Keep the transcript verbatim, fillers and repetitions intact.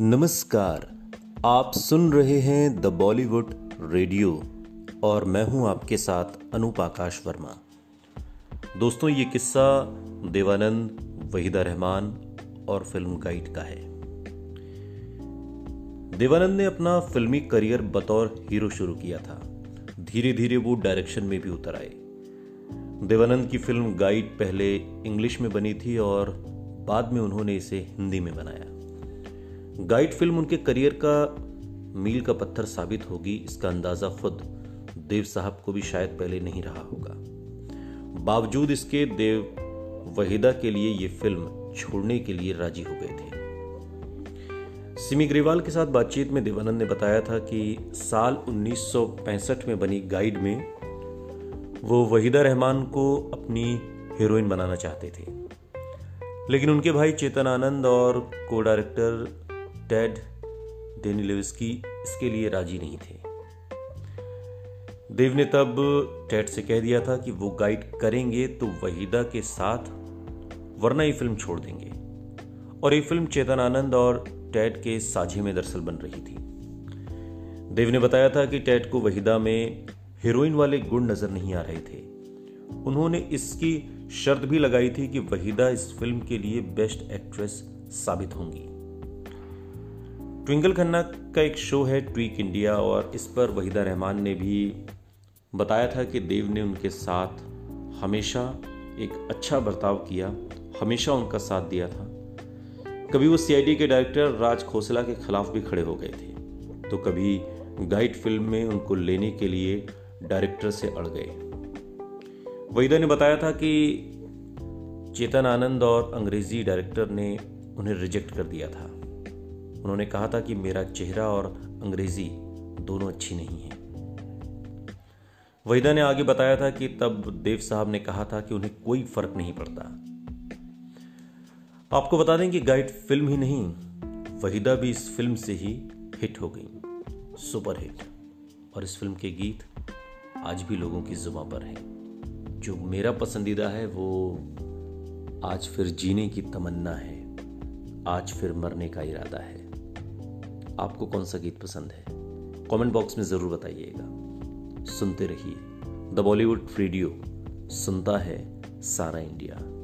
नमस्कार, आप सुन रहे हैं द बॉलीवुड रेडियो और मैं हूं आपके साथ अनूप आकाश वर्मा। दोस्तों, ये किस्सा देव आनंद, वहीदा रहमान और फिल्म गाइड का है। देव आनंद ने अपना फिल्मी करियर बतौर हीरो शुरू किया था। धीरे धीरे वो डायरेक्शन में भी उतर आए। देव आनंद की फिल्म गाइड पहले इंग्लिश में बनी थी और बाद में उन्होंने इसे हिंदी में बनाया। गाइड फिल्म उनके करियर का मील का पत्थर साबित होगी, इसका अंदाजा खुद देव साहब को भी शायद पहले नहीं रहा होगा। बावजूद इसके देव वहीदा के लिए ये फिल्म छोड़ने के लिए राजी हो गए थे। सिमी ग्रेवाल के साथ बातचीत में देव आनंद ने बताया था कि साल उन्नीस सौ पैंसठ में बनी गाइड में वो वहीदा रहमान को अपनी हीरोइन बनाना चाहते थे, लेकिन उनके भाई चेतन आनंद और को डायरेक्टर टैड डेनी इसके लिए राजी नहीं थे। देव ने तब टैड से कह दिया था कि वो गाइड करेंगे तो वहीदा के साथ, वरना ये फिल्म छोड़ देंगे। और ये फिल्म चेतन आनंद और टैड के साझे में दरअसल बन रही थी। देव ने बताया था कि टैड को वहीदा में हीरोइन वाले गुण नजर नहीं आ रहे थे। उन्होंने इसकी शर्त भी लगाई थी कि वहीदा इस फिल्म के लिए बेस्ट एक्ट्रेस साबित होंगी। ट्विंकल खन्ना का एक शो है ट्वीक इंडिया, और इस पर वहीदा रहमान ने भी बताया था कि देव ने उनके साथ हमेशा एक अच्छा बर्ताव किया, हमेशा उनका साथ दिया था। कभी वो सीआईडी के डायरेक्टर राज खोसला के खिलाफ भी खड़े हो गए थे, तो कभी गाइड फिल्म में उनको लेने के लिए डायरेक्टर से अड़ गए। वहीदा ने बताया था कि चेतन आनंद और अंग्रेजी डायरेक्टर ने उन्हें रिजेक्ट कर दिया था। उन्होंने कहा था कि मेरा चेहरा और अंग्रेजी दोनों अच्छी नहीं है। वहीदा ने आगे बताया था कि तब देव साहब ने कहा था कि उन्हें कोई फर्क नहीं पड़ता। आपको बता दें कि गाइड फिल्म ही नहीं, वहीदा भी इस फिल्म से ही हिट हो गई, सुपरहिट। और इस फिल्म के गीत आज भी लोगों की जुबां पर है। जो मेरा पसंदीदा है वो आज फिर जीने की तमन्ना है, आज फिर मरने का इरादा है। आपको कौन सा गीत पसंद है? कमेंट बॉक्स में ज़रूर बताइएगा। सुनते रहिए द बॉलीवुड रेडियो, सुनता है सारा इंडिया।